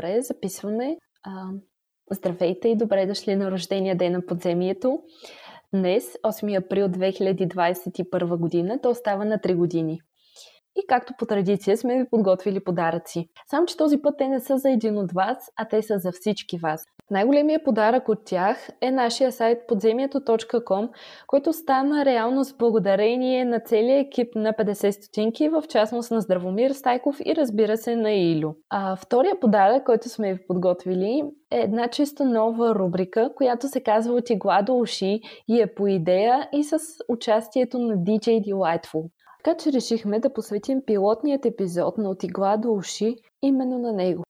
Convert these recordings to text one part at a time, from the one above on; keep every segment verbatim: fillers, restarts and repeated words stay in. добре, записваме. А, здравейте и добре дошли на рождения ден на подземието. Днес, осми април две хиляди двадесет и първа година, то остава на три години. И както по традиция сме ви подготвили подаръци. Само, че този път те не са за един от вас, а те са за всички вас. Най-големият подарък от тях е нашия сайт под земието точка ком, който стана реалност благодарение на целия екип на петдесет стотинки, в частност на Здравомир Стайков и разбира се на Илю. А, втория подарък, който сме ви подготвили, е една чисто нова рубрика, която се казва От игла до уши и е по идея и с участието на ди джей Delightful. Така че решихме да посветим пилотният епизод на От игла до уши именно на него.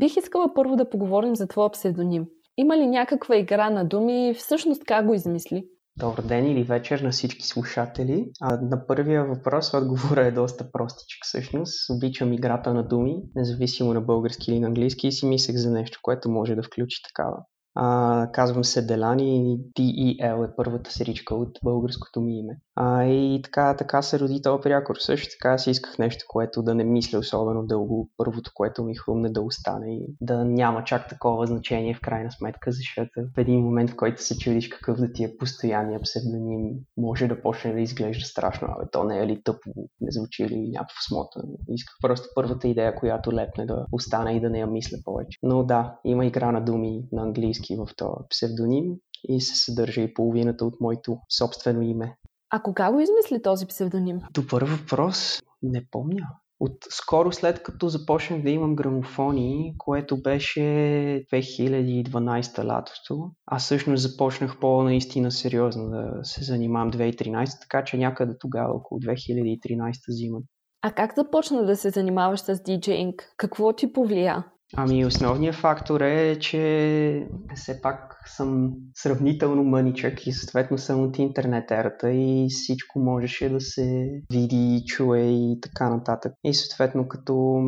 Бих искала първо да поговорим за твоя псевдоним. Има ли някаква игра на думи и всъщност как го измисли? Добър ден или вечер на всички слушатели. А на първия въпрос отговорът е доста простичък всъщност. Обичам играта на думи, независимо на български или на английски, и си мислех за нещо, което може да включи такава. А, казвам се Делани, Д И Ел е първата серичка от българското ми име. А, и така, така се роди този прякор. Също така си исках нещо, което да не мисля особено дълго. Първото, което ми хрумне да остане и да няма чак такова значение в крайна сметка, защото в един момент, в който се чудиш какъв да ти е постоянния псевдоним, може да почне да изглежда страшно. Абе, то не е ли тъпо, не звучи ли някакво смотано. Исках просто първата идея, която лепне да остане и да не я мисля повече. Но да, има игра на думи на английски в този псевдоним и се съдържа и половината от моето собствено име. А кога го измисли този псевдоним? Добър въпрос. Не помня. От скоро след като започнах да имам грамофони, което беше две хиляди и дванадесета лятото, аз всъщност започнах по-наистина сериозно да се занимавам две хиляди и тринадесета, така че някъде тогава около две хиляди и тринадесета зима. А как започна да се занимаваш с диджейнг? Какво ти повлия? Ами основният фактор е, че все пак съм сравнително мъничък и съответно съм от интернет ерата и всичко можеше да се види, чуе и така нататък. И съответно като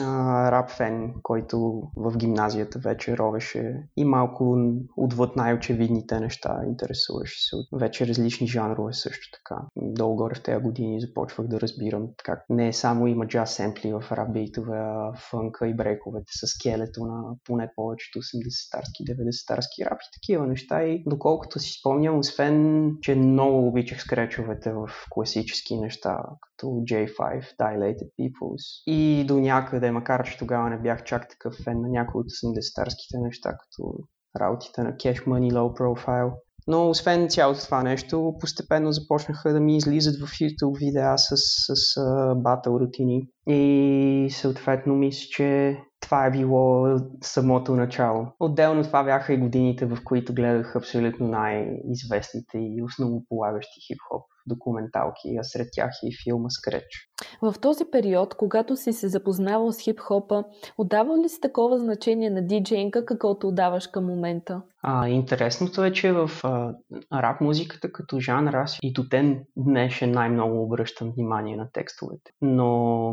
а, рап фен, който в гимназията вече ровеше и малко отвъд най-очевидните неща, интересуваше се от вече различни жанрове също така. Долу-горе в тези години започвах да разбирам как не само има джаз семпли в рап бейтове, а фънка и брейковете са скелето на поне повечето осемдесетарски, деветдесетарски рап и такива неща. И доколкото си спомням, освен че много обичах скречовете в класически неща, като Джей пет, Dilated Peoples и до някъде, макар че тогава не бях чак такъв фен на някои от осемдесетарските неща, като раутите на Cash Money, Low Profile. Но освен цялото това нещо, постепенно започнаха да ми излизат в YouTube видеа с, с, с батъл рутини и съответно мисля, че това е било самото начало. Отделно това бяха и годините, в които гледах абсолютно най-известните и основополагащи хип-хоп документалки, а сред тях и филма Scratch. В този период, когато си се запознавал с хип-хопа, отдавал ли си такова значение на диджейнка, каквото отдаваш към момента? А, интересното е, че в а, рап музиката като жанр аз и до ден днешен най-много обръщам внимание на текстовете. Но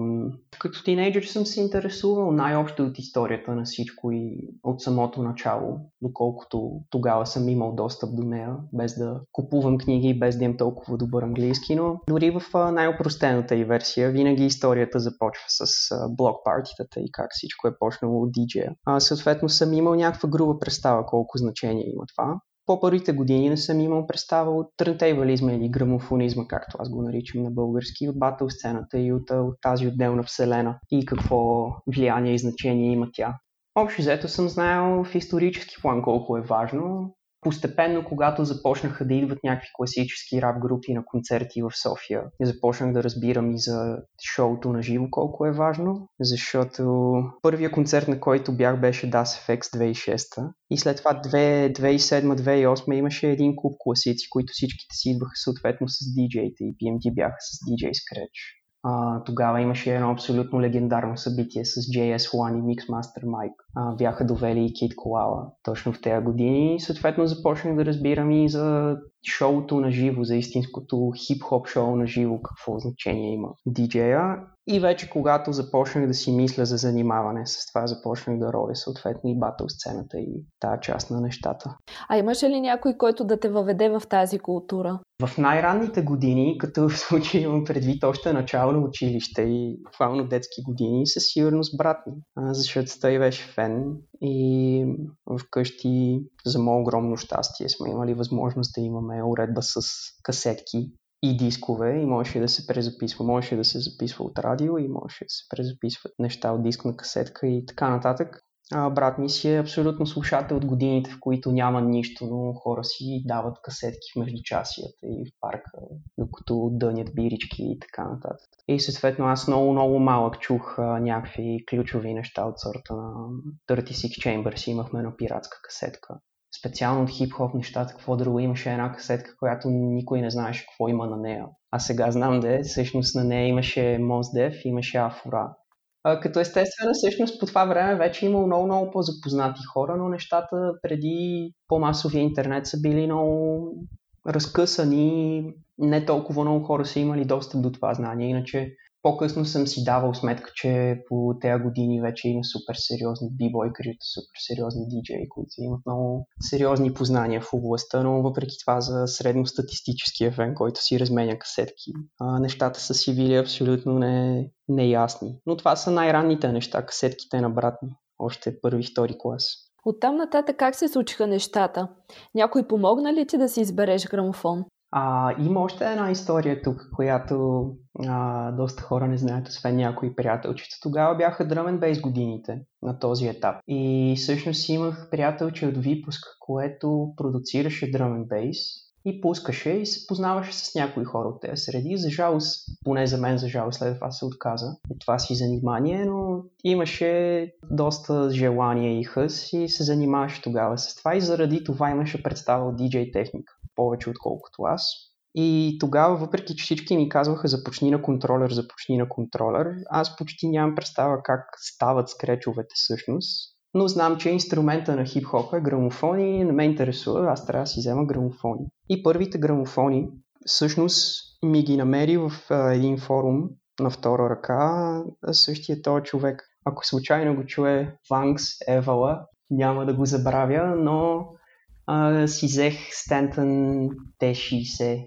като тинейджър съм се интересувал най-общо от историята на всичко и от самото начало, доколкото тогава съм имал достъп до нея, без да купувам книги, без да им толкова добър английски, но дори в най-опростената и версия винаги историята започва с блок партитата и как всичко е почнало от диджея. А, съответно съм имал някаква груба представа колко значение има това. По първите години не съм имал представа от трънтейбълизма или грамофонизма, както аз го наричам на български, от батъл сцената и от, от тази отделна вселена и какво влияние и значение има тя. Общо взето съм знаел в исторически план колко е важно. Постепенно, когато започнаха да идват някакви класически рап групи на концерти в София, започнах да разбирам и за шоуто на живо колко е важно, защото първия концерт, на който бях, беше Das Еф Екс две хиляди и шеста и след това две хиляди и седма - две хиляди и осма имаше един клуб класици, които всичките си идваха съответно с диджеите и Пи Ем Ти бяха с Ди Джей Scratch. А, тогава имаше едно абсолютно легендарно събитие с Джей Ес едно и Mix Master Mike. А, бяха довели и Кит Куала точно в тези години и съответно започнах да разбирам и за шоуто на живо, за истинското хип-хоп шоу на живо, какво значение има диджея. И вече когато започнах да си мисля за занимаване с това, започнах да ровя съответно и батъл сцената и тази част на нещата. А имаше ли някой, който да те въведе в тази култура? В най-ранните години, като в случай имам предвид още начало на училище и буквално детски години, със сигурност брат ми, защото той беше фен и вкъщи за мое огромно щастие сме имали възможност да имаме уредба с касетки и дискове и можеше да се презаписва. Можеше да се записва от радио и можеше да се презаписват неща от диск на касетка и така нататък. А, брат ми си е абсолютно слушател от годините, в които няма нищо, но хора си дават касетки в междучасията и в парка, докато дънят бирички и така нататък. И съответно аз много-много малък чух а, някакви ключови неща от сорта на тридесет и шест Chambers. Имахме на пиратска касетка. Специално от хип-хоп нещата, какво друго, имаше една касетка, която никой не знаеше какво има на нея. А сега знам де, всъщност на нея имаше Mos Def, имаше Afu-Ra. А, като естествено, всъщност по това време вече имало много-много по-запознати хора, но нещата преди по-масовия интернет са били много разкъсани, не толкова много хора са имали достъп до това знание, иначе по-късно съм си давал сметка, че по тези години вече има супер сериозни бибой крито, супер сериозни диджеи, които имат много сериозни познания в областта, но въпреки това за средностатистическия фен, който си разменя касетки, нещата са си били абсолютно не, неясни. Но това са най-ранните неща, касетките на брат ми, още първи, втори клас. Оттам нататък как се случиха нещата? Някой помогна ли ти да си избереш грамофон? А, има още една история тук, която а, доста хора не знаят, освен някои приятелчета. Тогава бяха Drum'n'Bass годините на този етап. И всъщност имах приятелче от випуск, което продуцираше Drum'n'Bass и пускаше и се познаваше с някои хора от тези среди. За жалост, поне за мен за жалост, след това се отказа от това си занимание, но имаше доста желание и хъс и се занимаваше тогава с това и заради това имаше представа от ди джей Technics. Повече отколкото аз. И тогава, въпреки че всички ми казваха започни на контролер, започни на контролер, аз почти нямам представа как стават скречовете всъщност. Но знам, че инструмента на хип-хопа е грамофон и не ме интересува, аз трябва да си взема грамофони. И първите грамофони всъщност ми ги намери в един форум на втора ръка същия този човек. Ако случайно го чуе Ванкс Евала, няма да го забравя, но Uh, си взех Стентън Т шейсет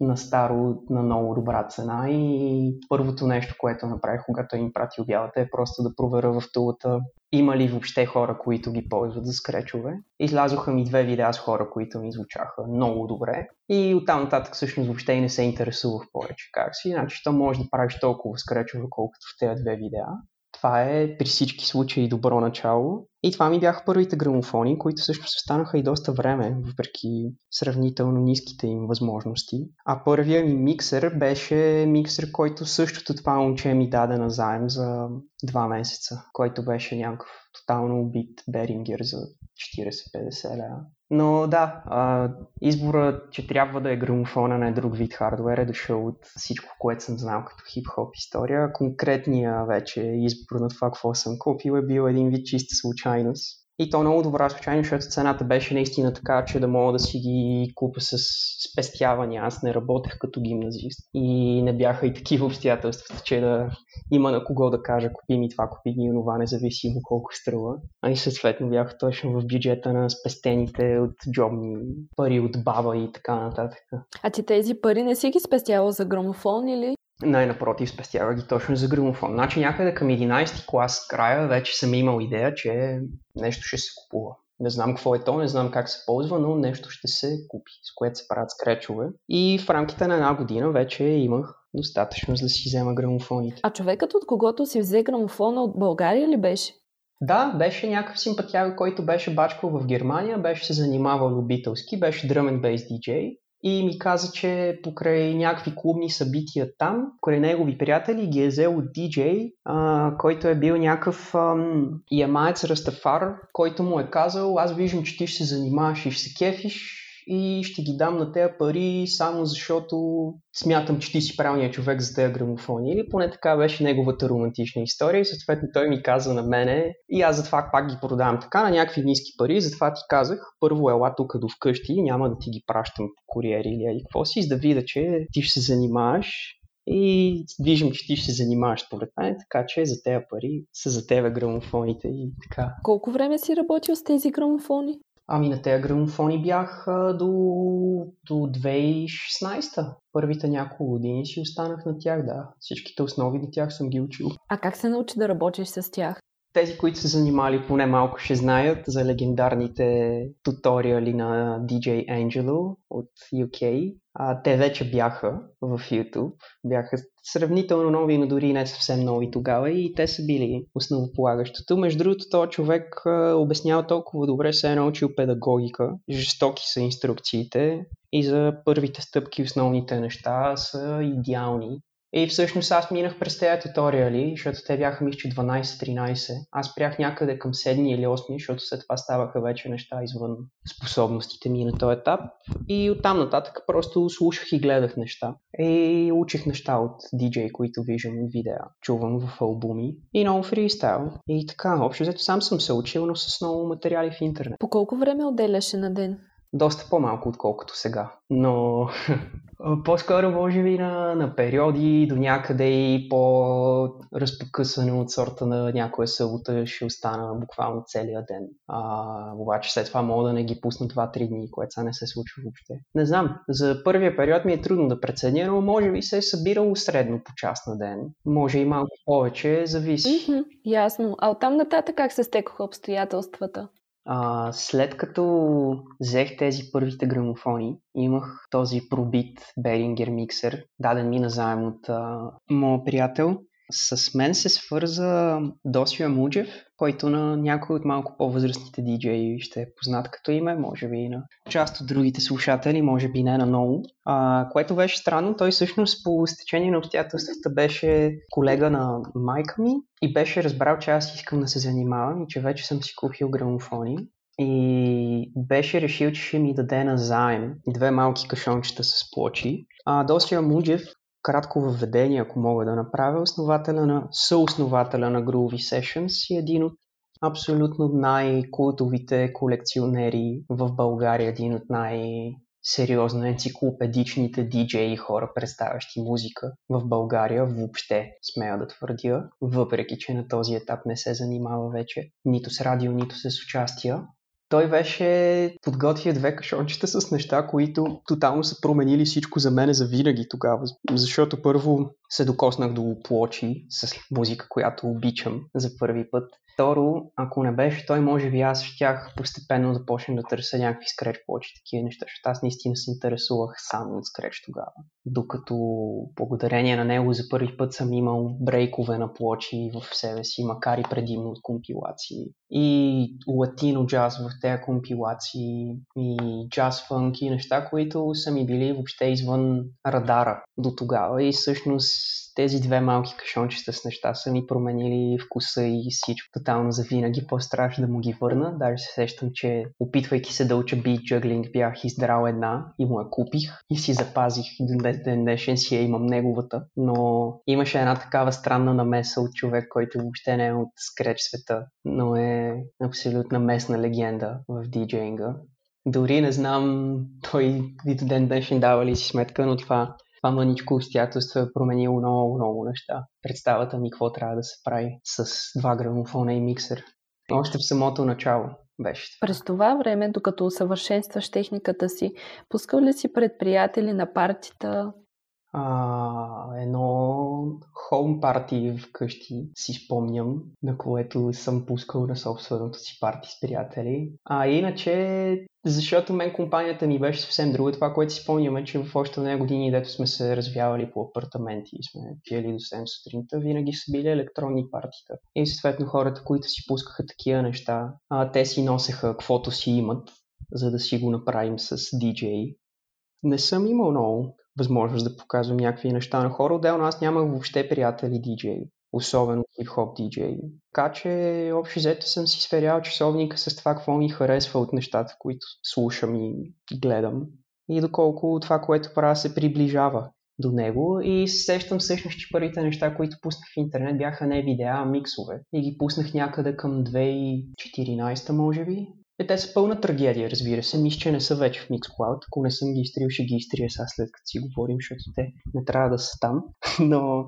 на старо, на много добра цена и първото нещо, което направих, когато им прати обявата, е просто да проверя в тулата има ли въобще хора, които ги ползват за скречове. Излязоха ми две видеа с хора, които ми звучаха много добре и оттам нататък всъщност въобще и не се интересувах повече как си, значи то може да правиш толкова скречове, колкото в тези две видеа. Това е при всички случаи добро начало. И това ми бяха първите грамофони, които всъщност останаха и доста време, въпреки сравнително ниските им възможности. А първия ми миксер беше миксер, който същото това момче ми даде назаем за два месеца, който беше някакъв тотално убит Берингер за четирийсет-петдесет лева. Но да, изборът, че трябва да е грамофона на друг вид хардуер е дошъл от всичко, което съм знал като хип-хоп история. Конкретния вече избор на това, какво съм купил, е бил един вид чиста случайност. И то е много добра случайност, защото цената беше наистина така, че да мога да си ги купя с спестявания. Аз не работех като гимназист и не бяха и такива обстоятелства, че да има на кого да кажа купи ми това, купи ми онова, независимо колко струва. А и съответно бяха точно в бюджета на спестените от джобни пари от баба и така нататък. А ти тези пари не си ги спестявал за грамофон или? Най-напротив, спестява ги точно за грамофон. Значи някъде към единайсети клас края вече съм имал идея, че нещо ще се купува. Не знам какво е то, не знам как се ползва, но нещо ще се купи, с което се правят скречове. И в рамките на една година вече имах достатъчно за да си взема грамофоните. А човекът, от когото си взе грамофона, от България ли беше? Да, беше някакъв симпатяга, който беше бачкал в Германия, беше се занимавал любителски, беше Drum'n'Bass диджей. И ми каза, че покрай някакви клубни събития там, покрай негови приятели ги е взел от диджей, а, който е бил някакъв ам, ямаец Растафар, който му е казал, аз виждам, че ти ще се занимаваш и ще се кефиш и ще ги дам на тези пари само защото смятам, че ти си правилният човек за тези грамофони. Или поне така беше неговата романтична история и съответно той ми каза на мене и аз затова пак ги продавам така на някакви ниски пари, затова ти казах първо ела тук до вкъщи, няма да ти ги пращам по куриери или какво си, за да видя, че ти ще се занимаваш. И виждам, че ти ще се занимаваш според мен, така че за тези пари са за тебе грамофоните и така. Колко време си работил с тези грамофони? Ами на тези грамофони бях до, до две хиляди и шестнадесета. Първите няколко години си останах на тях, да. Всичките основи на тях съм ги учил. А как се научи да работиш с тях? Тези, които са занимали поне малко, ще знаят за легендарните туториали на ди джей Angelo от ю кей. А, те вече бяха в YouTube. Бяха сравнително нови, но дори не съвсем нови тогава и те са били основополагащото. Между другото, този човек а, обяснява толкова добре, се е научил педагогика. Жестоки са инструкциите и за първите стъпки основните неща са идеални. И всъщност аз минах през тези туториали, защото те бяха мисля, че дванадесет тринадесет. Аз прях някъде към седми или осми, защото след това ставаха вече неща извън способностите ми на този етап. И оттам нататък просто слушах и гледах неща. И учих неща от диджей, които виждам в видеа, чувам в албуми. И много фристайл. И така, общо взето сам съм се учил, но с много материали в интернет. По колко време отделяше на ден? Доста по-малко, отколкото сега. Но по-скоро може би на, на периоди, до някъде и по-разпокъсано от сорта на някоя събота ще остана буквално целия ден. А, обаче след това мога да не ги пусна два-три дни, което сега не се случва въобще. Не знам, за първия период ми е трудно да преценя, но може би се е събирало средно по час на ден. Може и малко повече, зависи. Mm-hmm, ясно. А оттам нататък как се стекоха обстоятелствата? А, след като взех тези първите грамофони, имах този пробит Берингер миксер, даден ми назаем от а, моя приятел. С мен се свърза Досия Муджев, който на някой от малко по-възрастните диджеи ще е познат като име, може би и на част от другите слушатели, може би не на много. А, което беше странно, той всъщност по стечение на обстоятелствата беше колега на майка ми и беше разбрал, че аз искам да се занимавам и че вече съм си купил грамофони. И беше решил, че ще ми даде назаем две малки кашончета с плочи. А, Досия Муджев, кратко въведение, ако мога да направя, основателя на, съоснователя на Groovy Sessions и един от абсолютно най-култовите колекционери в България, един от най-сериозно енциклопедичните диджеи хора, представящи музика в България въобще, смея да твърдя, въпреки че на този етап не се занимава вече нито с радио, нито с участия. Той беше подготвил две кашончета с неща, които тотално са променили всичко за мене завинаги тогава. Защото първо се докоснах до плочи с музика, която обичам за първи път. Второ, ако не беше той, може би аз щях постепенно да почна да търся някакви скреч плочи, такива неща, защото аз наистина се интересувах само от скреч тогава. Докато благодарение на него за първи път съм имал брейкове на плочи в себе си, макар и предимно от компилации. И латино джаз в тези компилации, и джаз фънк, и неща, които са ми били въобще извън радара до тогава. И всъщност тези две малки кашончета с неща са ми променили вкуса и всичко тотално завинаги. По-страшно да му ги върна. Даже се сещам, че опитвайки се да уча бит джъглинг, бях издрал една и му я купих и си запазих. Днес днешен си я имам неговата. Но имаше една такава странна намеса от човек, който въобще не е от скреч света, но е абсолютна местна легенда в диджейнга. Дори не знам той и до ден днешен дава ли си сметка, но това Това мъничко обстоятелство е променило много, много неща. Представата ми какво трябва да се прави с два грамофона и миксер. Още в самото начало беше. През това време, докато усъвършенстваш техниката си, пускал ли си предприятели на партита? А, едно хоум парти вкъщи си спомням, на което съм пускал на собственото си парти с приятели. А иначе, защото мен компанията ми беше съвсем друга, това, което си спомням е, че в още една години, дето сме се развявали по апартаменти и сме пиели до седем сутринта, винаги са били електронни партита. И съответно хората, които си пускаха такива неща, а, те си носеха каквото си имат, за да си го направим с диджей. Не съм имал много възможност да показвам някакви неща на хора. Отделно аз нямах въобще приятели диджей. особено хип-хоп диджей. Така че общо взето съм си сверял часовника с това, какво ми харесва от нещата, които слушам и гледам. И доколко това, което правя, се приближава до него. И сещам всъщност, че първите неща, които пуснах в интернет, бяха не видеа, а миксове. И ги пуснах някъде към две хиляди и четиринадесета, може би. Е, те са пълна трагедия, разбира се. Мисля, че не са вече в Mixcloud. Ако не съм ги изтрил, ще ги изтрия сега след като си говорим, защото те не трябва да са там. Но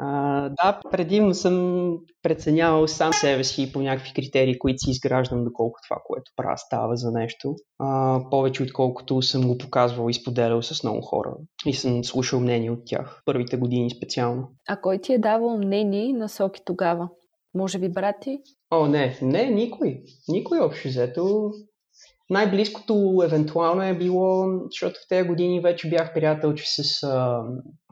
а, да, предимно съм преценявал сам себе си по някакви критерии, които си изграждам, доколко това, което правя, става за нещо. А, повече отколкото съм го показвал и споделял с много хора. И съм слушал мнение от тях. Първите години специално. А кой ти е давал мнение и насоки тогава? Може би брати? О, не, не, никой. Никой общо взето. Най-близкото евентуално е било, защото в тези години вече бях приятелче с а,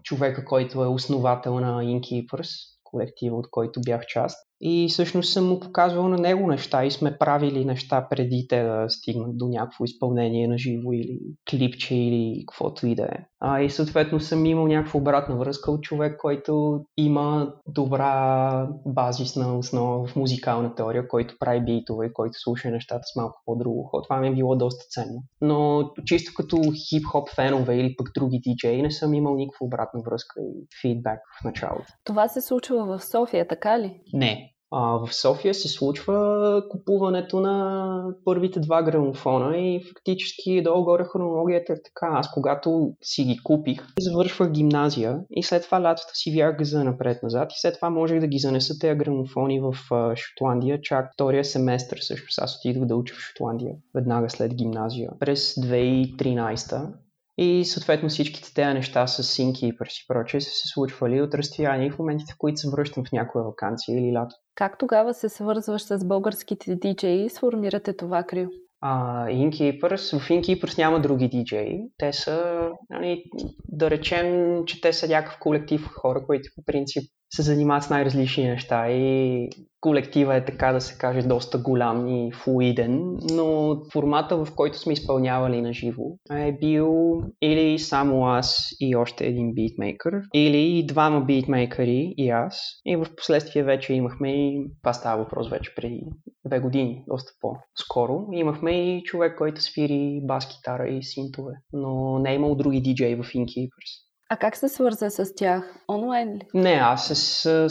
човека, който е основател на Inkeepers, колектива, от който бях част. И всъщност съм му показвал на него неща и сме правили неща преди те да стигнат до някакво изпълнение на живо или клипче или каквото и да е. А, и съответно съм имал някаква обратна връзка от човек, който има добра базисна основа в музикална теория, който прави битове, който слуша нещата с малко по-друго. Това ми е било доста ценно. Но чисто като хип-хоп фенове или пък други диджеи не съм имал никаква обратна връзка и фидбек в началото. Това се случва в София, така ли? Не. А, в София се случва купуването на първите два грамофона и фактически долу-горе хронологията е така. Аз когато си ги купих, завършвах гимназия и след това лятото си бях за напред-назад и след това можех да ги занеса тези грамофони в Шотландия, чак втория семестър също. Аз отидох да уча в Шотландия веднага след гимназия през две хиляди и тринадесета. И съответно всичките тези неща с Inkeepers и прочее са се случвали от разстояние и в моментите, в които се връщам в някоя ваканция или лято. Как тогава се свързваш с българските диджеи и сформирате това крил? А, Inkeepers, в Inkeepers няма други диджеи. Те са, нали, да речем, че те са някакъв колектив хора, които по принцип се занимават с най-различни неща и колектива е, така да се каже, доста голям и флуиден, но формата, в който сме изпълнявали на живо, е бил или само аз и още един битмейкър, или двама битмейкъри и аз, и в последствие вече имахме и, това става въпрос вече преди две години, доста по-скоро, имахме и човек, който свири бас-китара и синтове, но не е имал други диджеи в Inkeepers. А как се свърза с тях? Онлайн ли? Не, аз с, с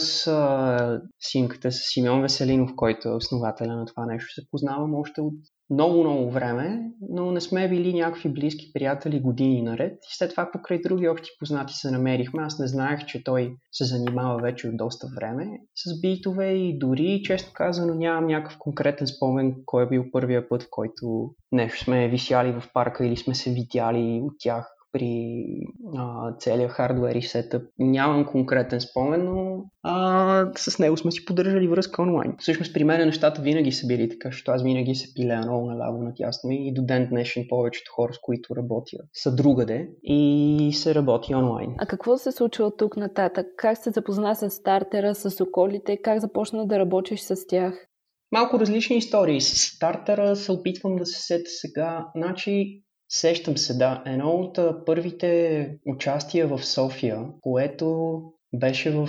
симката с Симеон Веселинов, който е основателя на това нещо, се познавам още от много-много време, но не сме били някакви близки приятели години наред. И след това покрай други общи познати се намерихме. Аз не знаех, че той се занимава вече от доста време с битове и дори, честно казано, нямам някакъв конкретен спомен кой е бил първия път, в който нещо сме висяли в парка или сме се видяли от тях при а, целия хардуер и сетъп. Нямам конкретен спомен, но а, с него сме си поддържали връзка онлайн. Всъщност при мен нещата винаги са били така, защото аз винаги се пилея много наляво натясно и до ден днешен повечето хора, с които работя, са другаде и се работи онлайн. А какво се случва от тук нататък? Как се запозна с стартера, с околите? Как започна да работиш с тях? Малко различни истории. С стартера се опитвам да се сета сега. Значи, сещам се, да. Едно от първите участия в София, което беше в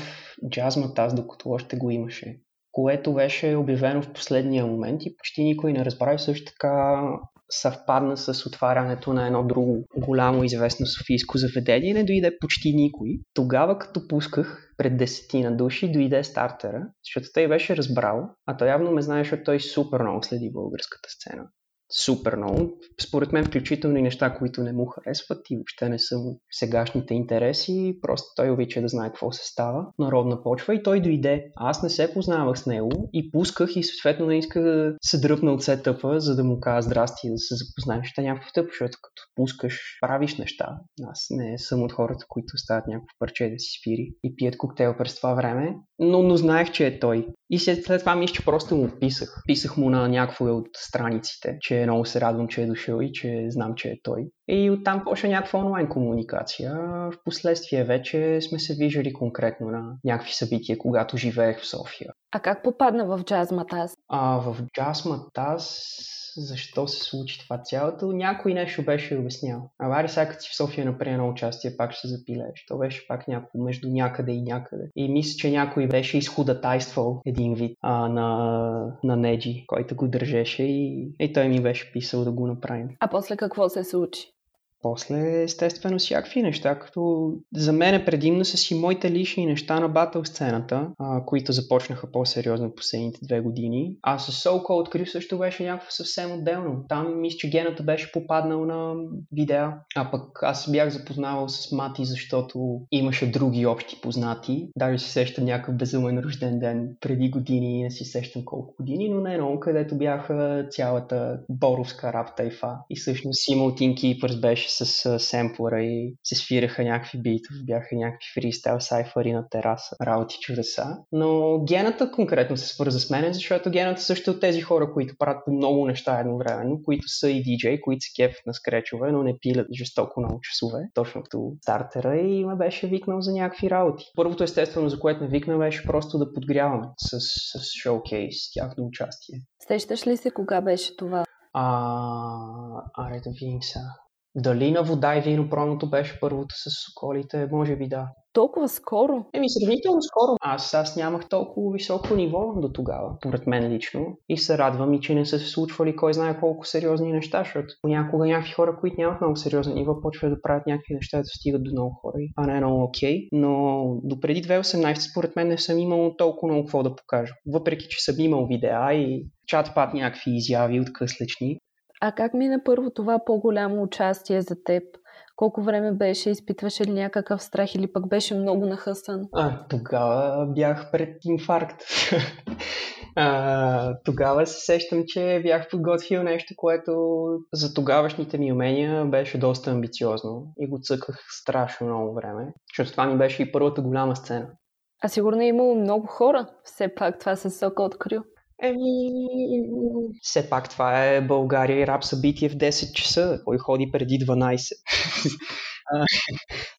джазмата, аз докато още го имаше, което беше обявено в последния момент и почти никой не разбра и също така съвпадна с отварянето на едно друго голямо известно софийско заведение. Не дойде почти никой. Тогава, като пусках пред десетина души, дойде стартера, защото той беше разбрал, а той явно ме знае, защото той супер много следи българската сцена. Супер много. Според мен включително и неща, които не му харесват и въобще не са сегашните интереси. Просто той обича да знае какво се става. Народна почва и той дойде. Аз не се познавах с него и пусках и съответно не иска да се дръпна от сетъпа, за да му кажа здрасти и да се запознаем. Ще някакво тъп, защото като пускаш, правиш неща. Аз не съм от хората, които стават някакво парче да си спири и пият коктейл през това време. Но, но знаех, че е той. И след това мисля, че просто му писах. Писах му на някакво от страниците, че много се радвам, че е дошъл и че знам, че е той. И оттам почва някаква онлайн комуникация. Впоследствие вече сме се виждали конкретно на някакви събития, когато живеех в София. А как попадна в Джаз Матаз? А, в Джаз Матаз защо се случи това цялото? Някой нещо беше обяснял. Абари сега като си в София, например, на участие, пак ще се запилееш. То беше пак някакво между някъде и някъде. И мисля, че някой беше изхудатайствал един вид а, на, на Неджи, който го държеше и, и той ми беше писал да го направим. А после какво се случи? После, естествено, всякакви неща, като за мен предимно са си моите лични неща на батъл сцената, а, които започнаха по-сериозно последните две години. А с Soulco открив също беше някакво съвсем отделно. Там мисля, че гената беше попаднал на видео. А пък аз бях запознавал с Мати, защото имаше други общи познати. Даже се сещам някакъв безумен рожден ден преди години, не си сещам колко години, но не много, където бяха цялата боровска рап тайфа. И всъщност Сима от Inkeepers беше с семплера и се свираха някакви битове, бяха някакви фристайл сайфари на тераса, работи чудеса. Но гената конкретно се свърза с мен, защото гената също е от тези хора, които правят по много неща едновременно, които са и диджей, които се кефят на скречове, но не пилят жестоко много часове, точно като стартера, и ме беше викнал за някакви работи. Първото, естествено, за което ме викна, беше просто да подгряваме с, с шоукейс, тяхно участие. Сещаш ли се кога беше това? А, аре да видим са. Дали на вода и винопромното беше първото с Соколите? Може би да. Толкова скоро? Еми, сравнително скоро. Аз, аз нямах толкова високо ниво до тогава, поред мен лично. И се радвам и, че не са се случвали кой знае колко сериозни неща, защото понякога някакви хора, които нямат много сериозни ниво, почват да правят някакви неща, да стигат до много хора. А не е много окей. Но допреди две хиляди и осемнадесета, според мен, не съм имал толкова много какво да покажа. Въпреки че съм имал видеа и чат-пат някакви изяви откъслечни. А как мина първо това по-голямо участие за теб? Колко време беше? Изпитваше ли някакъв страх или пък беше много нахъсан? А, тогава бях пред инфаркт. А, тогава се сещам, че бях подготвил нещо, което за тогавашните ми умения беше доста амбициозно и го цъках страшно много време, защото това ми беше и първата голяма сцена. А сигурно е имало много хора, все пак това със Сока открил. Еми, все пак това е България и рап събитие в десет часа. Кой ходи преди дванадесет?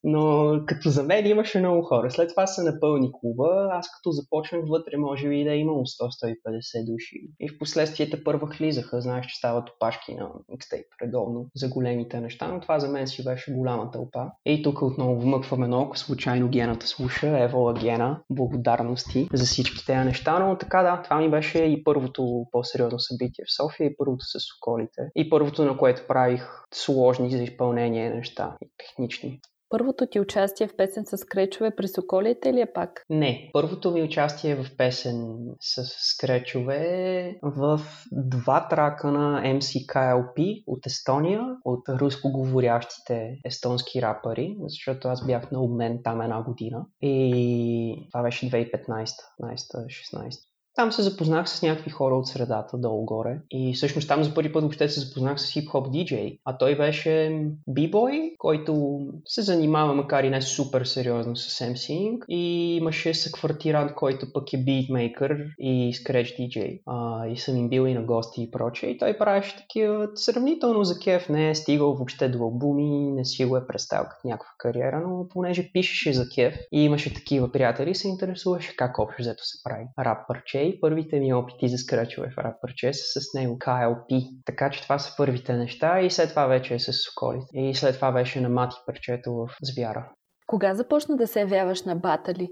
Но като за мен имаше много хора. След това се напълни клуба. Аз като започнах вътре, може би да е имало сто до сто и петдесет души. И в последствията първа хлизаха. Знаеш, че стават опашки на микстейп редовно за големите неща, но това за мен си беше голяма тълпа. И тук отново вмъкваме много. Случайно гената слуша. Евола Гена. Благодарности за всички тези неща. Но така да, това ми беше и първото по-сериозно събитие в София, и първото с Соколите. И първото, на което правих сложни за изпълнение неща. Технични. Първото ти участие в песен с скречове при Соколите или е пак? Не. Първото ми участие в песен с скречове в два трака на Ем Си Кей Ел Пи от Естония, от рускоговорящите естонски рапъри, защото аз бях на обмен там една година. И това беше две хиляди и петнадесета, шестнадесета. Там се запознах с някакви хора от средата, долу-горе. И всъщност там за първи път въобще се запознах с хип-хоп диджей. А той беше бибой, който се занимава, макар и не супер сериозно, с емсиинг. И имаше съквартирант, който пък е битмейкър и скреч диджей. А, и съм им бил и на гости и прочее. И той правеше такива сравнително за кеф. Не е стигал въобще до албуми, не си го е представил като някаква кариера, но понеже пишеше за кеф и имаше такива приятели, се интересуваше как общо взето се прави рап парче. И първите ми опити за скръчове в рап парче са с него Кей Ел Пи. Така че това са първите неща и след това вече е с Соколите. И след това беше на Мати парчето в Звяра. Кога започна да се явяваш на батали?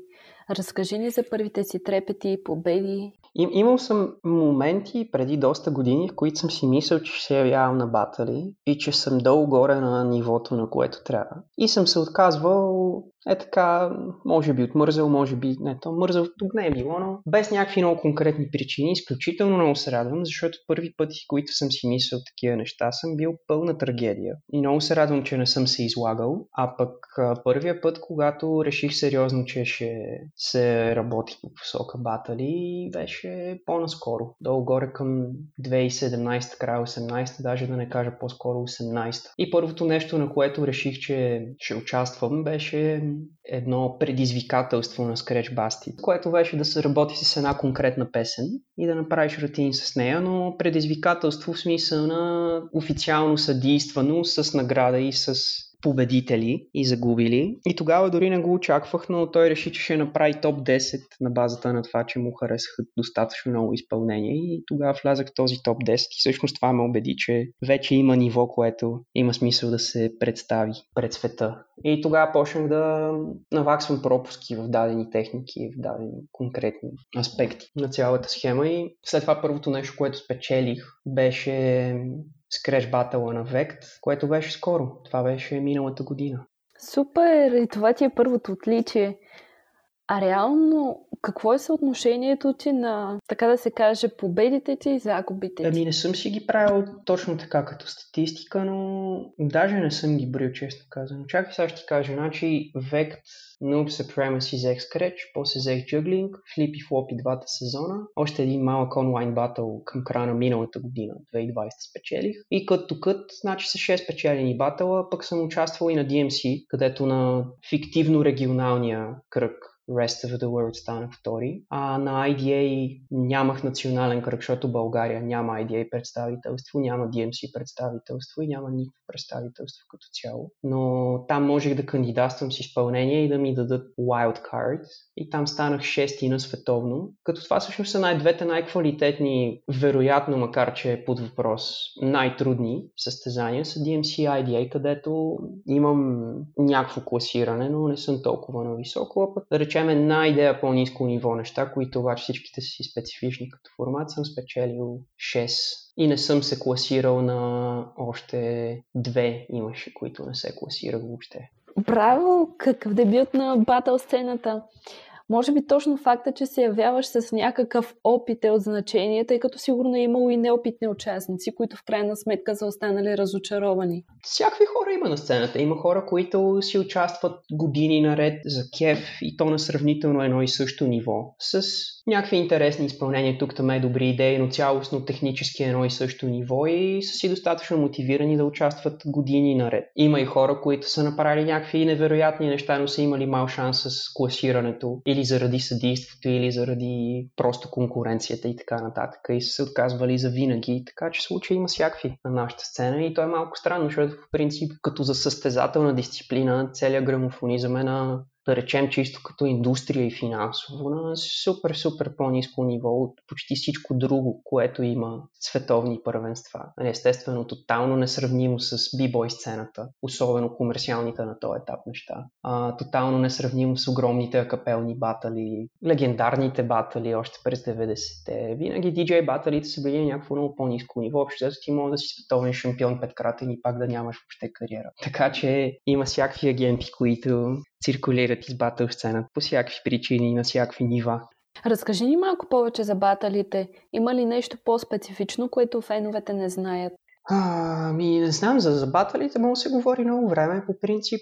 Разкажи ни за първите си трепети и победи. Им, имал съм моменти преди доста години, в които съм си мислил, че ще се явявам на батали и че съм долу-горе на нивото, на което трябва. И съм се отказвал е така, може би отмързал, може би не, то мързал тук не е било, но без някакви много конкретни причини. Изключително много се радвам, защото първи пъти, които съм си мислил такива неща, съм бил пълна трагедия. И много се радвам, че не съм се излагал, а пък първия път, когато реших сериозно, че ще се работи по посока батали, беше по-наскоро. Долу-горе към две хиляди и седемнадесета, края осемнадесета, даже да не кажа по-скоро осемнадесета. И първото нещо, на което реших, че ще участвам, беше едно предизвикателство на скречбастите, което беше да се работи с една конкретна песен и да направиш рутини с нея, но предизвикателство в смисъл на официално съдействано с награда и с победители и загубили. И тогава дори не го очаквах, но той реши, че ще направи топ десет на базата на това, че му харесаха достатъчно много изпълнения, и тогава влязах в този топ десет и всъщност това ме убеди, че вече има ниво, което има смисъл да се представи пред света. И тогава почнах да наваксвам пропуски в дадени техники, в дадени конкретни аспекти на цялата схема. И след това първото нещо, което спечелих, беше Scratch Battle на Вект, което беше скоро. Това беше миналата година. Супер! И това ти е първото отличие. А реално, какво е съотношението ти на, така да се каже, победите ти и загубите ти? Ами не съм си ги правил точно така като статистика, но даже не съм ги брил, честно казано. Чакай, сега ще ти кажа. Значи, Вект, Noob Supremacy взех Scratch, после взех Juggling, Flip и Flop двата сезона, още един малък онлайн батъл към края на миналата година, две хиляди и двадесета спечелих. И като кът, значи са шест печелени батъла, пък съм участвал и на Ди Ем Си, където на фиктивно регионалния кръг Rest of the World станах втори. А на Ай Ди Ей нямах национален кръг, защото България няма Ай Ди Ей представителство, няма Ди Ем Си представителство и няма никакво представителство като цяло. Но там можех да кандидатствам с изпълнение и да ми дадат wild card. И там станах шести на световно. Като това всъщност са най-двете най-квалитетни, вероятно, макар че е под въпрос, най-трудни състезания са Ди Ем Си и Ай Ди Ей, където имам някакво класиране, но не съм толкова на високо. Да речеме на Ай Ди Ей по-ниско ниво неща, които обаче всичките си специфични като формат, съм спечелил шест. И не съм се класирал на още две имаше, които не се класирах въобще. Браво! Какъв дебют на батъл сцената! Може би точно факта, че се явяваш с някакъв опит е от значение, тъй като сигурно е имало и неопитни участници, които в крайна сметка са останали разочаровани. Всякакви хора има на сцената. Има хора, които си участват години наред за кеф и то на сравнително едно и също ниво. С някакви интересни изпълнения тук там е добри идеи, но цялостно технически едно и също ниво и са си достатъчно мотивирани да участват години наред. Има и хора, които са направили някакви невероятни неща, но са имали мал шанс с класирането, или заради съдейството, или заради просто конкуренцията и така нататък. И са се отказвали за винаги. Така че случаи има всякакви на нашата сцена и то е малко странно, защото в принцип като за състезателна дисциплина целият грамофонизъм е на, да речем, чисто като индустрия и финансово, на супер-супер по-ниско ниво от почти всичко друго, което има световни първенства. Естествено, тотално несравнимо с бибой сцената, особено комерциалните на този етап неща. А, тотално несравнимо с огромните акапелни батали, легендарните батали още през деветдесетте. Винаги диджей баталите са били на някакво много по-ниско ниво. Общо ти може да си световен шампион петкратен и пак да нямаш въобще кариера. Така че има всякакви агенти, които циркулират из батъл сцената по всякакви причини и на всякакви нива. Разкажи ни малко повече за батълите. Има ли нещо по-специфично, което феновете не знаят? А, ми не знам, за, за батълите мога да се говори много време по принцип.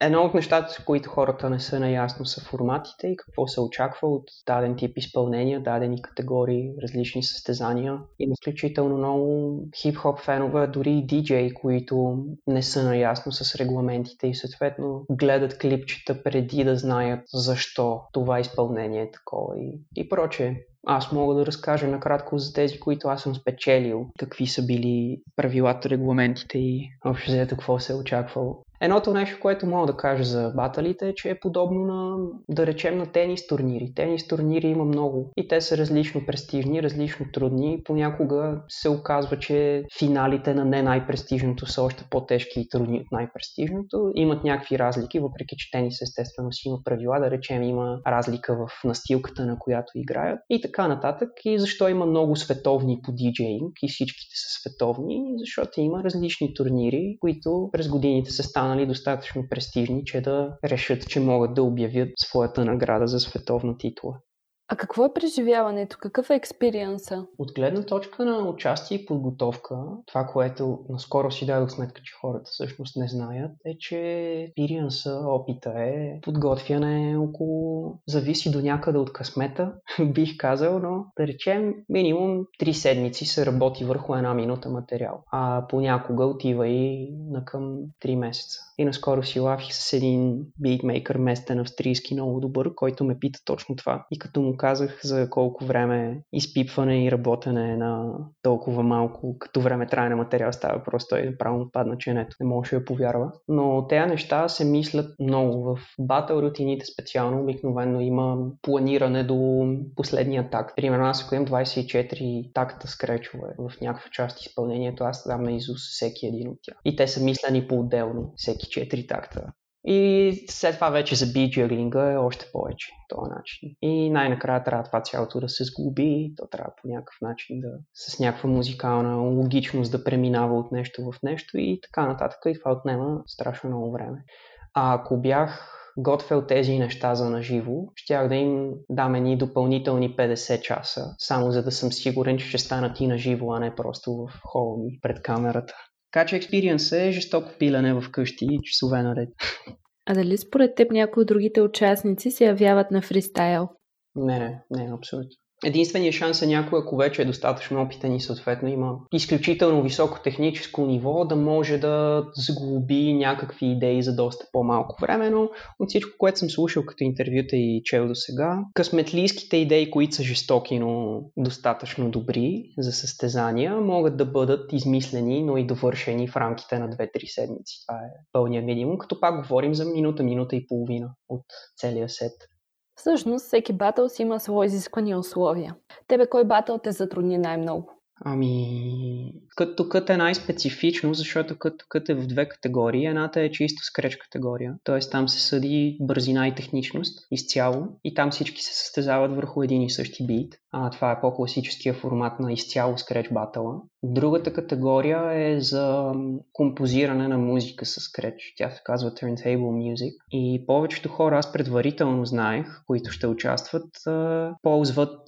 Едно от нещата, с които хората не са наясно, са форматите и какво се очаква от даден тип изпълнения, дадени категории, различни състезания. Има включително много хип-хоп фенове, дори и диджеи, които не са наясно с регламентите и съответно гледат клипчета преди да знаят защо това изпълнение е такова и, и прочее. Аз мога да разкажа накратко за тези, които аз съм спечелил, какви са били правилата, регламентите и общо взето какво се е очаквало. Едното нещо, което мога да кажа за батълите, е, че е подобно на, да речем, на тенис турнири. Тенис турнири има много и те са различно престижни, различно трудни. Понякога се оказва, че финалите на не най-престижното са още по-тежки и трудни от най-престижното. Имат някакви разлики, въпреки че тенис естествено си има правила, да речем има разлика в настилката, на която играят и така нататък. И защо има много световни по диджейнг и всичките са световни, защото има различни турнири, които през годините се станат достатъчно престижни, че да решат, че могат да обявят своята награда за световна титла. А какво е преживяването? Какъв е експириенса? От гледна точка на участие и подготовка, това, което наскоро си дадох сметка, че хората всъщност не знаят, е, че експириенса, опита е подготвяне около... Зависи до някъде от късмета, бих казал, но да речем минимум три седмици се работи върху една минута материал. А понякога отива и на към три месеца. И наскоро си лавих с един битмейкър, местен австрийски, много добър, който ме пита точно това. И като му казах за колко време изпипване и работене на толкова малко, като време трае на материал става, просто той направо му падна ченето. Не може да повярва. Но тези неща се мислят много. В батъл рутините специално обикновено има планиране до последния такт. Примерно аз ако имам двайсет и четири такта скречове в някаква част изпълнението, аз дам на изус всеки един от тях. И те са мислени по-отделно, всеки четири такта. И след това вече за биджъглинга е още повече този начин. И най-накрая трябва това цялото да се сглоби, то трябва по някакъв начин да с някаква музикална логичност да преминава от нещо в нещо и така нататък. И това отнема страшно много време. А ако бях готвел тези неща за наживо, щях да им дам едни допълнителни петдесет часа, само за да съм сигурен, че ще станат и наживо, а не просто в хола ми пред камерата. Така че експириенс е жестоко пилене в къщи и часове наред. А дали според теб някои от другите участници се явяват на фристайл? Не, не, не, абсолютно. Единственият шанс е някой, ако вече е достатъчно опитен и съответно има изключително високо техническо ниво, да може да сглоби някакви идеи за доста по-малко време, но от всичко, което съм слушал като интервюта и чел до сега, късметлийските идеи, които са жестоки, но достатъчно добри за състезания, могат да бъдат измислени, но и довършени в рамките на две-три седмици. Това е пълния минимум, като пак говорим за минута, минута и половина от целия сет. Всъщност, всеки батъл си има свои изисквания и условия. Тебе кой батъл те затрудни най-много? Ами, като кът е най-специфично, защото като кът е в две категории. Едната е чисто скреч категория, т.е. там се съди бързина и техничност изцяло и там всички се състезават върху един и същи бит. А, това е по-класическия формат на изцяло скреч батъла. Другата категория е за композиране на музика с скреч. Тя се казва Turntable Music. И повечето хора, аз предварително знаех, които ще участват, ползват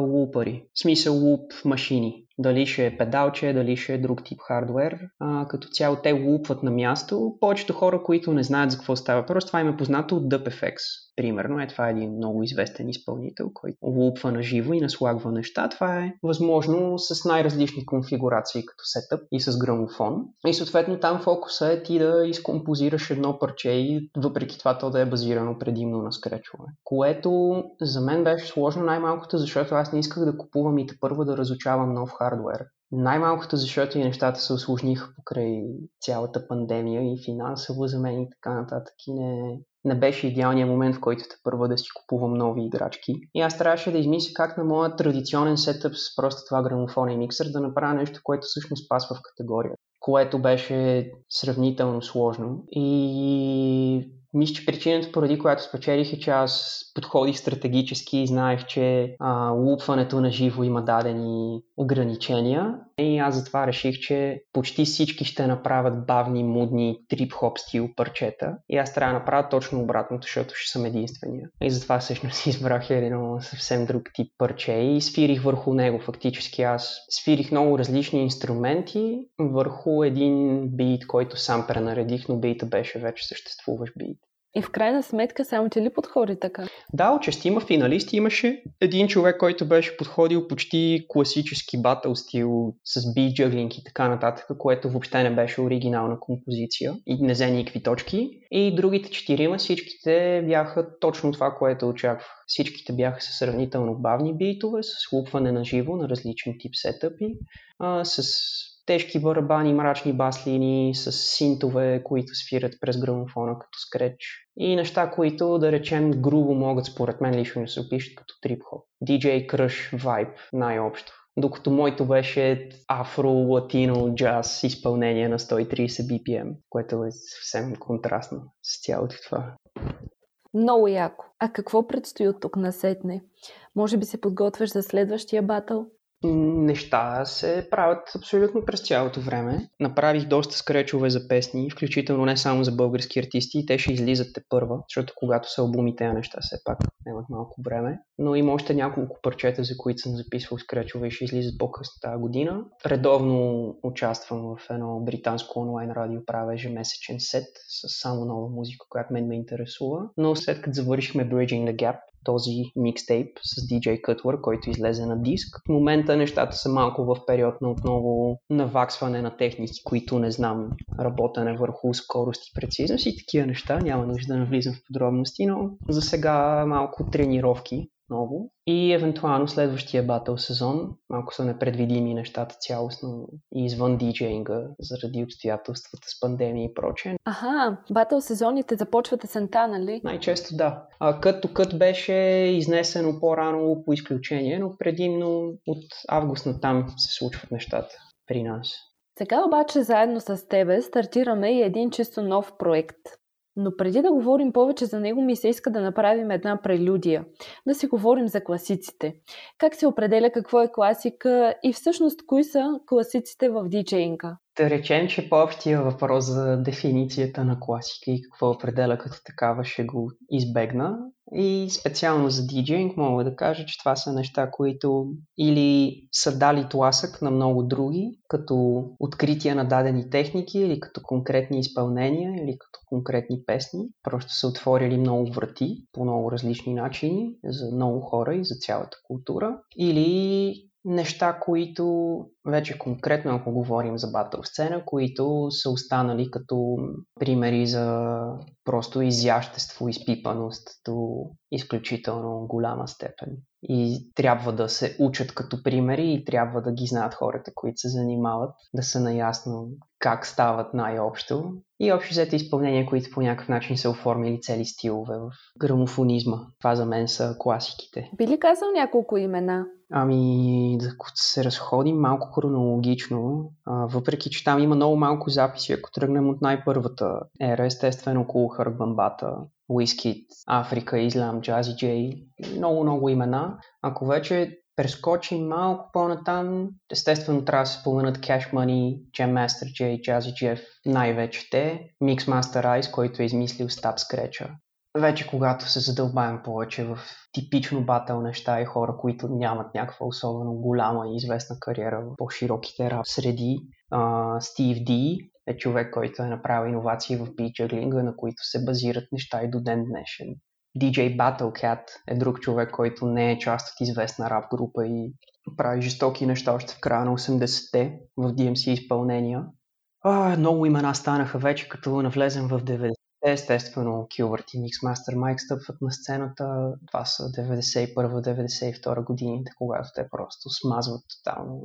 лупари. В смисъл луп машини. Дали ще е педалче, дали ще е друг тип хардуер. А, като цяло те лупват на място. Повечето хора, които не знаят за какво става въпрос, това им е познато от Das еф екс. Примерно, е, това е един много известен изпълнител, който лупва на живо и наслагва неща. Това е възможно с най-различни конфигурации като сетъп и с грамофон. И съответно там фокуса е ти да изкомпозираш едно парче и въпреки това то да е базирано предимно на скречове. Което за мен беше сложно най-малкото, защото аз не исках да купувам и тепърва да разучавам нов хардуер. Най-малкото, защото и нещата се усложниха покрай цялата пандемия и финансово за мен и така нататък и не... Не беше идеалният момент, в който тепърва да си купувам нови играчки. И аз трябваше да измисля как на моя традиционен сетъп с просто това грамофон и миксър да направя нещо, което всъщност пасва в категория. Което беше сравнително сложно. И мисля, че причината, поради която спечелих, е, че аз подходих стратегически и знаех, че а, лупването на живо има дадени ограничения. И аз затова реших, че почти всички ще направят бавни, мудни, трип-хоп стил парчета. И аз трябва да направя точно обратното, защото ще съм единствения. И затова всъщност избрах едно съвсем друг тип парче и свирих върху него. Фактически аз свирих много различни инструменти върху един бит, който сам пренаредих, но бита беше вече съществуващ бит. И в крайна сметка само ти ли подходи така? Да, отчасти има финалисти. Имаше един човек, който беше подходил почти класически батъл стил с бит джъглинг и така нататък, което въобще не беше оригинална композиция и не взе никакви точки. И другите четирима, всичките бяха точно това, което очаквах. Всичките бяха със сравнително бавни битове, с лупване на живо на различен тип сетъпи, а, с... тежки барабани, мрачни баслини с синтове, които свирят през грамофона като скреч. И неща, които, да речем, грубо могат според мен лично да се опишат като трип-хоп. ди джей кръш вайб най-общо. Докато моето беше афро-латино джаз изпълнение на сто и трийсет би пи ем, което е съвсем контрастно с цялото това. Много яко. А какво предстои от тук насетне? Може би се подготвяш за следващия батъл? неща се правят абсолютно през цялото време. Направих доста скречове за песни, включително не само за български артисти, и те ще излизат тепърва, защото когато са албуми, тези неща все пак имат малко време. Но има още няколко парчета, за които съм записвал скречове и ще излизат по-късно тази година. Редовно участвам в едно британско онлайн радио, правя ежемесечен сет с само нова музика, която мен ме интересува. Но след като завършихме Bridging the Gap, този микстейп с ди джей Cutler, който излезе на диск. В момента нещата са малко в период на отново наваксване на техники, които не знам, работене върху скорост и прецизност и такива неща. Няма нужда да навлизам в подробности, но за сега малко тренировки много. И евентуално следващия батъл сезон, малко са непредвидими нещата цялостно и извън диджейнга, заради обстоятелствата с пандемия и прочее. Аха, батъл сезоните започват есента, нали? Най-често да. А, като кът беше изнесено по-рано по изключение, но предимно от август натам се случват нещата при нас. Сега обаче заедно с тебе стартираме и един чисто нов проект. Но преди да говорим повече за него, ми се иска да направим една прелюдия. Да си говорим за класиците. Как се определя какво е класика и всъщност кои са класиците в диджейнга? Да речем, че по-общия въпрос за дефиницията на класика и какво определя като такава ще го избегна. И специално за диджейнг мога да кажа, че това са неща, които или са дали тласък на много други, като открития на дадени техники, или като конкретни изпълнения, или като конкретни песни. Просто са отворили много врати по много различни начини за много хора и за цялата култура. Или неща, които вече конкретно, ако говорим за батъл сцена, които са останали като примери за просто изящество, изпипаност до изключително голяма степен. И трябва да се учат като примери и трябва да ги знаят хората, които се занимават, да са наясно как стават най-общо. И общо взето изпълнения, които по някакъв начин са оформили цели стилове в грамофонизма. Това за мен са класиките. Би ли казал няколко имена? Ами, да се разходим малко хронологично, а, въпреки че там има много малко записи, ако тръгнем от най-първата ера, естествено около Хъргбамбата, Уискит, Африка, Излам, Джази Джей, много-много имена. Ако вече прескочим малко по-натам, естествено трябва да се споменат Cash Money, Jam Master J, Jazzy Jeff, най-вече те, Mix Master Mike, който е измислил Stop Scratch-а. Вече когато се задълбаем повече в типично батъл неща и хора, които нямат някаква особено голяма и известна кариера в по-широките рап среди, Стив uh, Ди е човек, който е направил иновации в битджъглинга, на които се базират неща и до ден днешен. ди джей Battlecat е друг човек, който не е част от известна рап група и прави жестоки неща още в края на осемдесетте в ди ем си изпълнения. А, много имена станаха вече, като навлезем в деветдесетте. Естествено, Килвард и Mix Master Mike стъпват на сцената. Това са деветдесет и първа деветдесет и втора годините, когато те просто смазват тотално.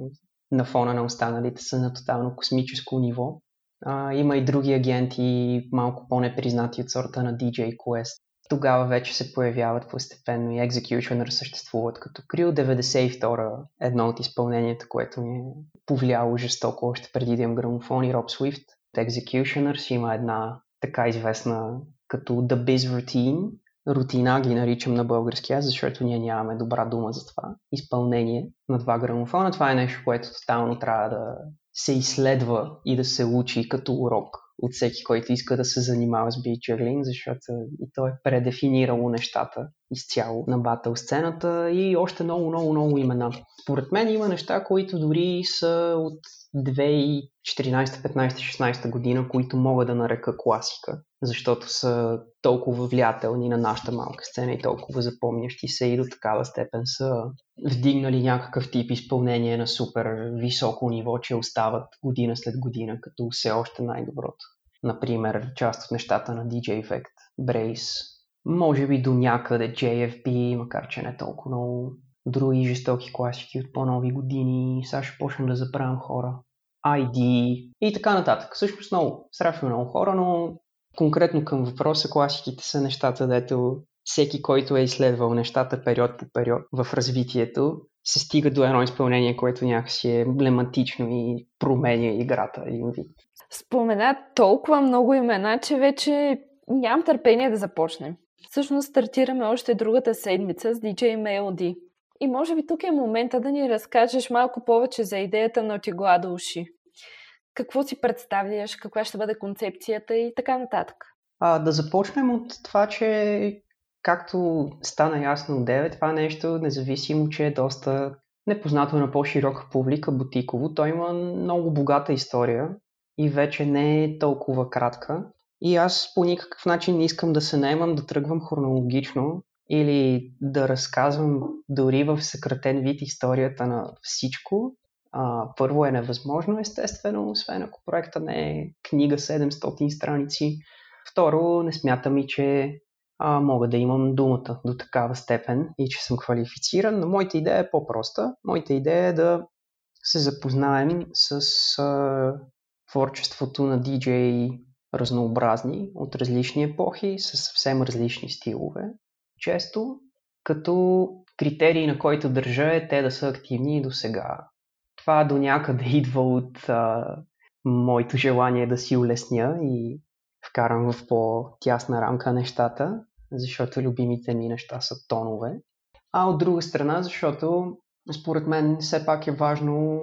На фона на останалите са на тотално космическо ниво. А, има и други агенти, малко по-непризнати от сорта на ди джей Quest. Тогава вече се появяват постепенно и Executioner съществуват като крил. деветдесет и втора едно от изпълненията, което ми е повлияло жестоко още преди да имам грамофон, и Роб Свифт. От Executioner си има една така известна като The Biz Routine. Рутина ги наричам на българския, защото ние нямаме добра дума за това. Изпълнение на два грамофона. Това е нещо, което тотално трябва да се изследва и да се учи като урок от всеки, който иска да се занимава с битджъглинг, защото и то е предефинирало нещата изцяло на батъл сцената и още много, много, много имена. Според мен има неща, които дори са от две хиляди и четиринадесета, петнадесета, шестнадесета година, които мога да нарека класика, защото са толкова влиятелни на нашата малка сцена и толкова запомнящи се и до такава степен са вдигнали някакъв тип изпълнение на супер високо ниво, че остават година след година като все още най-доброто. Например, част от нещата на ди джей Вект, Брейс, може би до някъде джей еф пи, макар че не толкова много. Други жестоки класики от по-нови години, сега ще почна да забравям хора, ай ди и така нататък. Всъщност много, страшно много хора, но конкретно към въпроса, класиките са нещата, дето всеки, който е изследвал нещата период по период в развитието, се стига до едно изпълнение, което някакси е емблематично и променя играта един вид. Спомена толкова много имена, че вече нямам търпение да започнем. Всъщност стартираме още другата седмица с ди джей Melody. И може би тук е момента да ни разкажеш малко повече за идеята на От игла до уши. Какво си представяш, каква ще бъде концепцията и така нататък? А, да започнем от това, че както стана ясно отдеве, това нещо, независимо, че е доста непознато на по-широка публика бутиково, то има много богата история и вече не е толкова кратка. И аз по никакъв начин не искам да се наемам да тръгвам хронологично или да разказвам дори в съкратен вид историята на всичко. А, първо е невъзможно, естествено, освен ако проекта не е книга седемстотин страници. Второ, не смятам и, че а, мога да имам думата до такава степен и че съм квалифициран, но моята идея е по-проста. Моята идея е да се запознаем с а, творчеството на диджей разнообразни от различни епохи, с съвсем различни стилове. Често, като критерии, на който държа е те да са активни и до сега. Това до някъде идва от а, моето желание да си улесня и вкарам в по-тясна рамка нещата, защото любимите ми неща са тонове. А от друга страна, защото според мен все пак е важно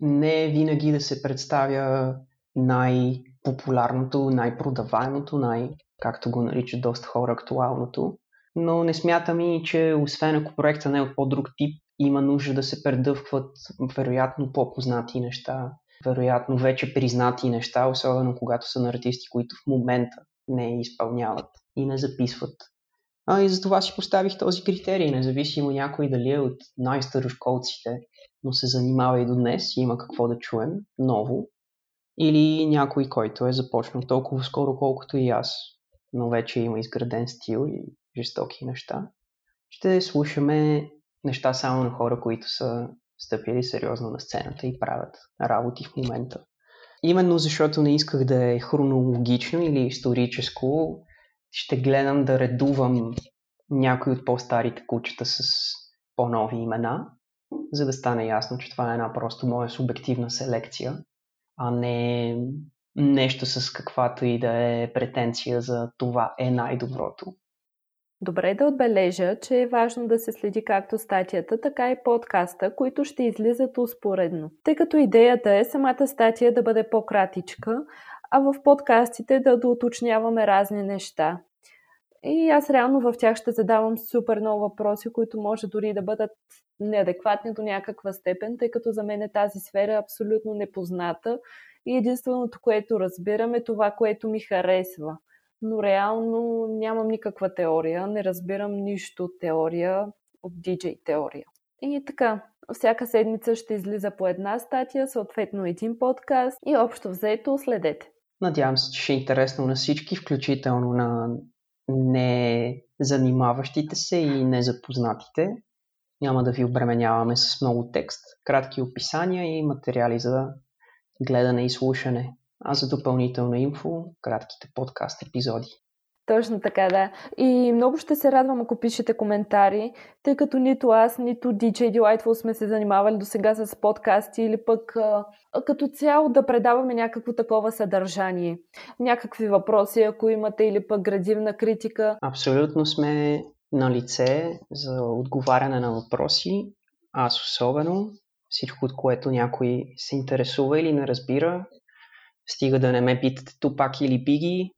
не винаги да се представя най-популярното, най-продаваемото, най- както го наричат доста хора актуалното. Но не смятам и, че освен ако проекта не е от по-друг тип, има нужда да се предъвкват вероятно по-познати неща, вероятно вече признати неща, особено когато са на артисти, които в момента не изпълняват и не записват. А и затова си поставих този критерий, независимо някой дали е от най-старошколците, но се занимава и до днес, има какво да чуем ново, или някой, който е започнал толкова скоро, колкото и аз, но вече има изграден стил и жестоки неща. Ще слушаме неща само на хора, които са стъпили сериозно на сцената и правят работи в момента. Именно защото не исках да е хронологично или историческо, ще гледам да редувам някои от по-старите кучета с по-нови имена, за да стане ясно, че това е една просто моя субективна селекция, а не нещо с каквато и да е претенция за това е най-доброто. Добре да отбележа, че е важно да се следи както статията, така и подкаста, които ще излизат успоредно. Тъй като идеята е самата статия да бъде по-кратичка, а в подкастите да доуточняваме разни неща. И аз реално в тях ще задавам супер много въпроси, които може дори да бъдат неадекватни до някаква степен, тъй като за мен е тази сфера е абсолютно непозната и единственото, което разбирам, е това, което ми харесва. Но реално нямам никаква теория, не разбирам нищо от теория, от диджей теория. И така, всяка седмица ще излиза по една статия, съответно един подкаст и общо взето следете. Надявам се, че ще е интересно на всички, включително на незанимаващите се и незапознатите. Няма да ви обременяваме с много текст, кратки описания и материали за гледане и слушане. А за допълнителна инфо, кратките подкаст епизоди. Точно така, да. И много ще се радвам, ако пишете коментари, тъй като нито аз, нито ди джей Delightful сме се занимавали досега с подкасти или пък а, като цяло да предаваме някакво такова съдържание. Някакви въпроси, ако имате, или пък градивна критика. Абсолютно сме на лице за отговаряне на въпроси. Аз особено. Всичко, от което някой се интересува или не разбира, стига да не ме питате Тупак или Биги,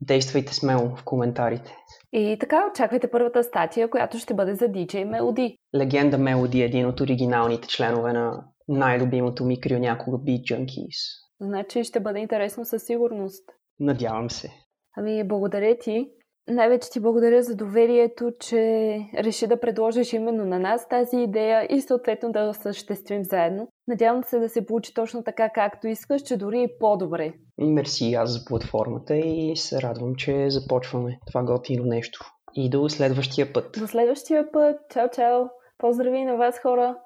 действайте смело в коментарите. И така, очаквайте първата статия, която ще бъде за ди джей Мелоди. Легенда Мелоди е един от оригиналните членове на най-любимото ми крио някога Beat Junkies. Значи ще бъде интересно със сигурност. Надявам се. Ами, благодаря ти. Най-вече ти благодаря за доверието, че реши да предложиш именно на нас тази идея и съответно да осъществим заедно. Надявам се да се получи точно така, както искаш, че дори и по-добре. Мерси аз за платформата и се радвам, че започваме това готино нещо. И до следващия път. До следващия път. Чао, чао. Поздрави на вас, хора.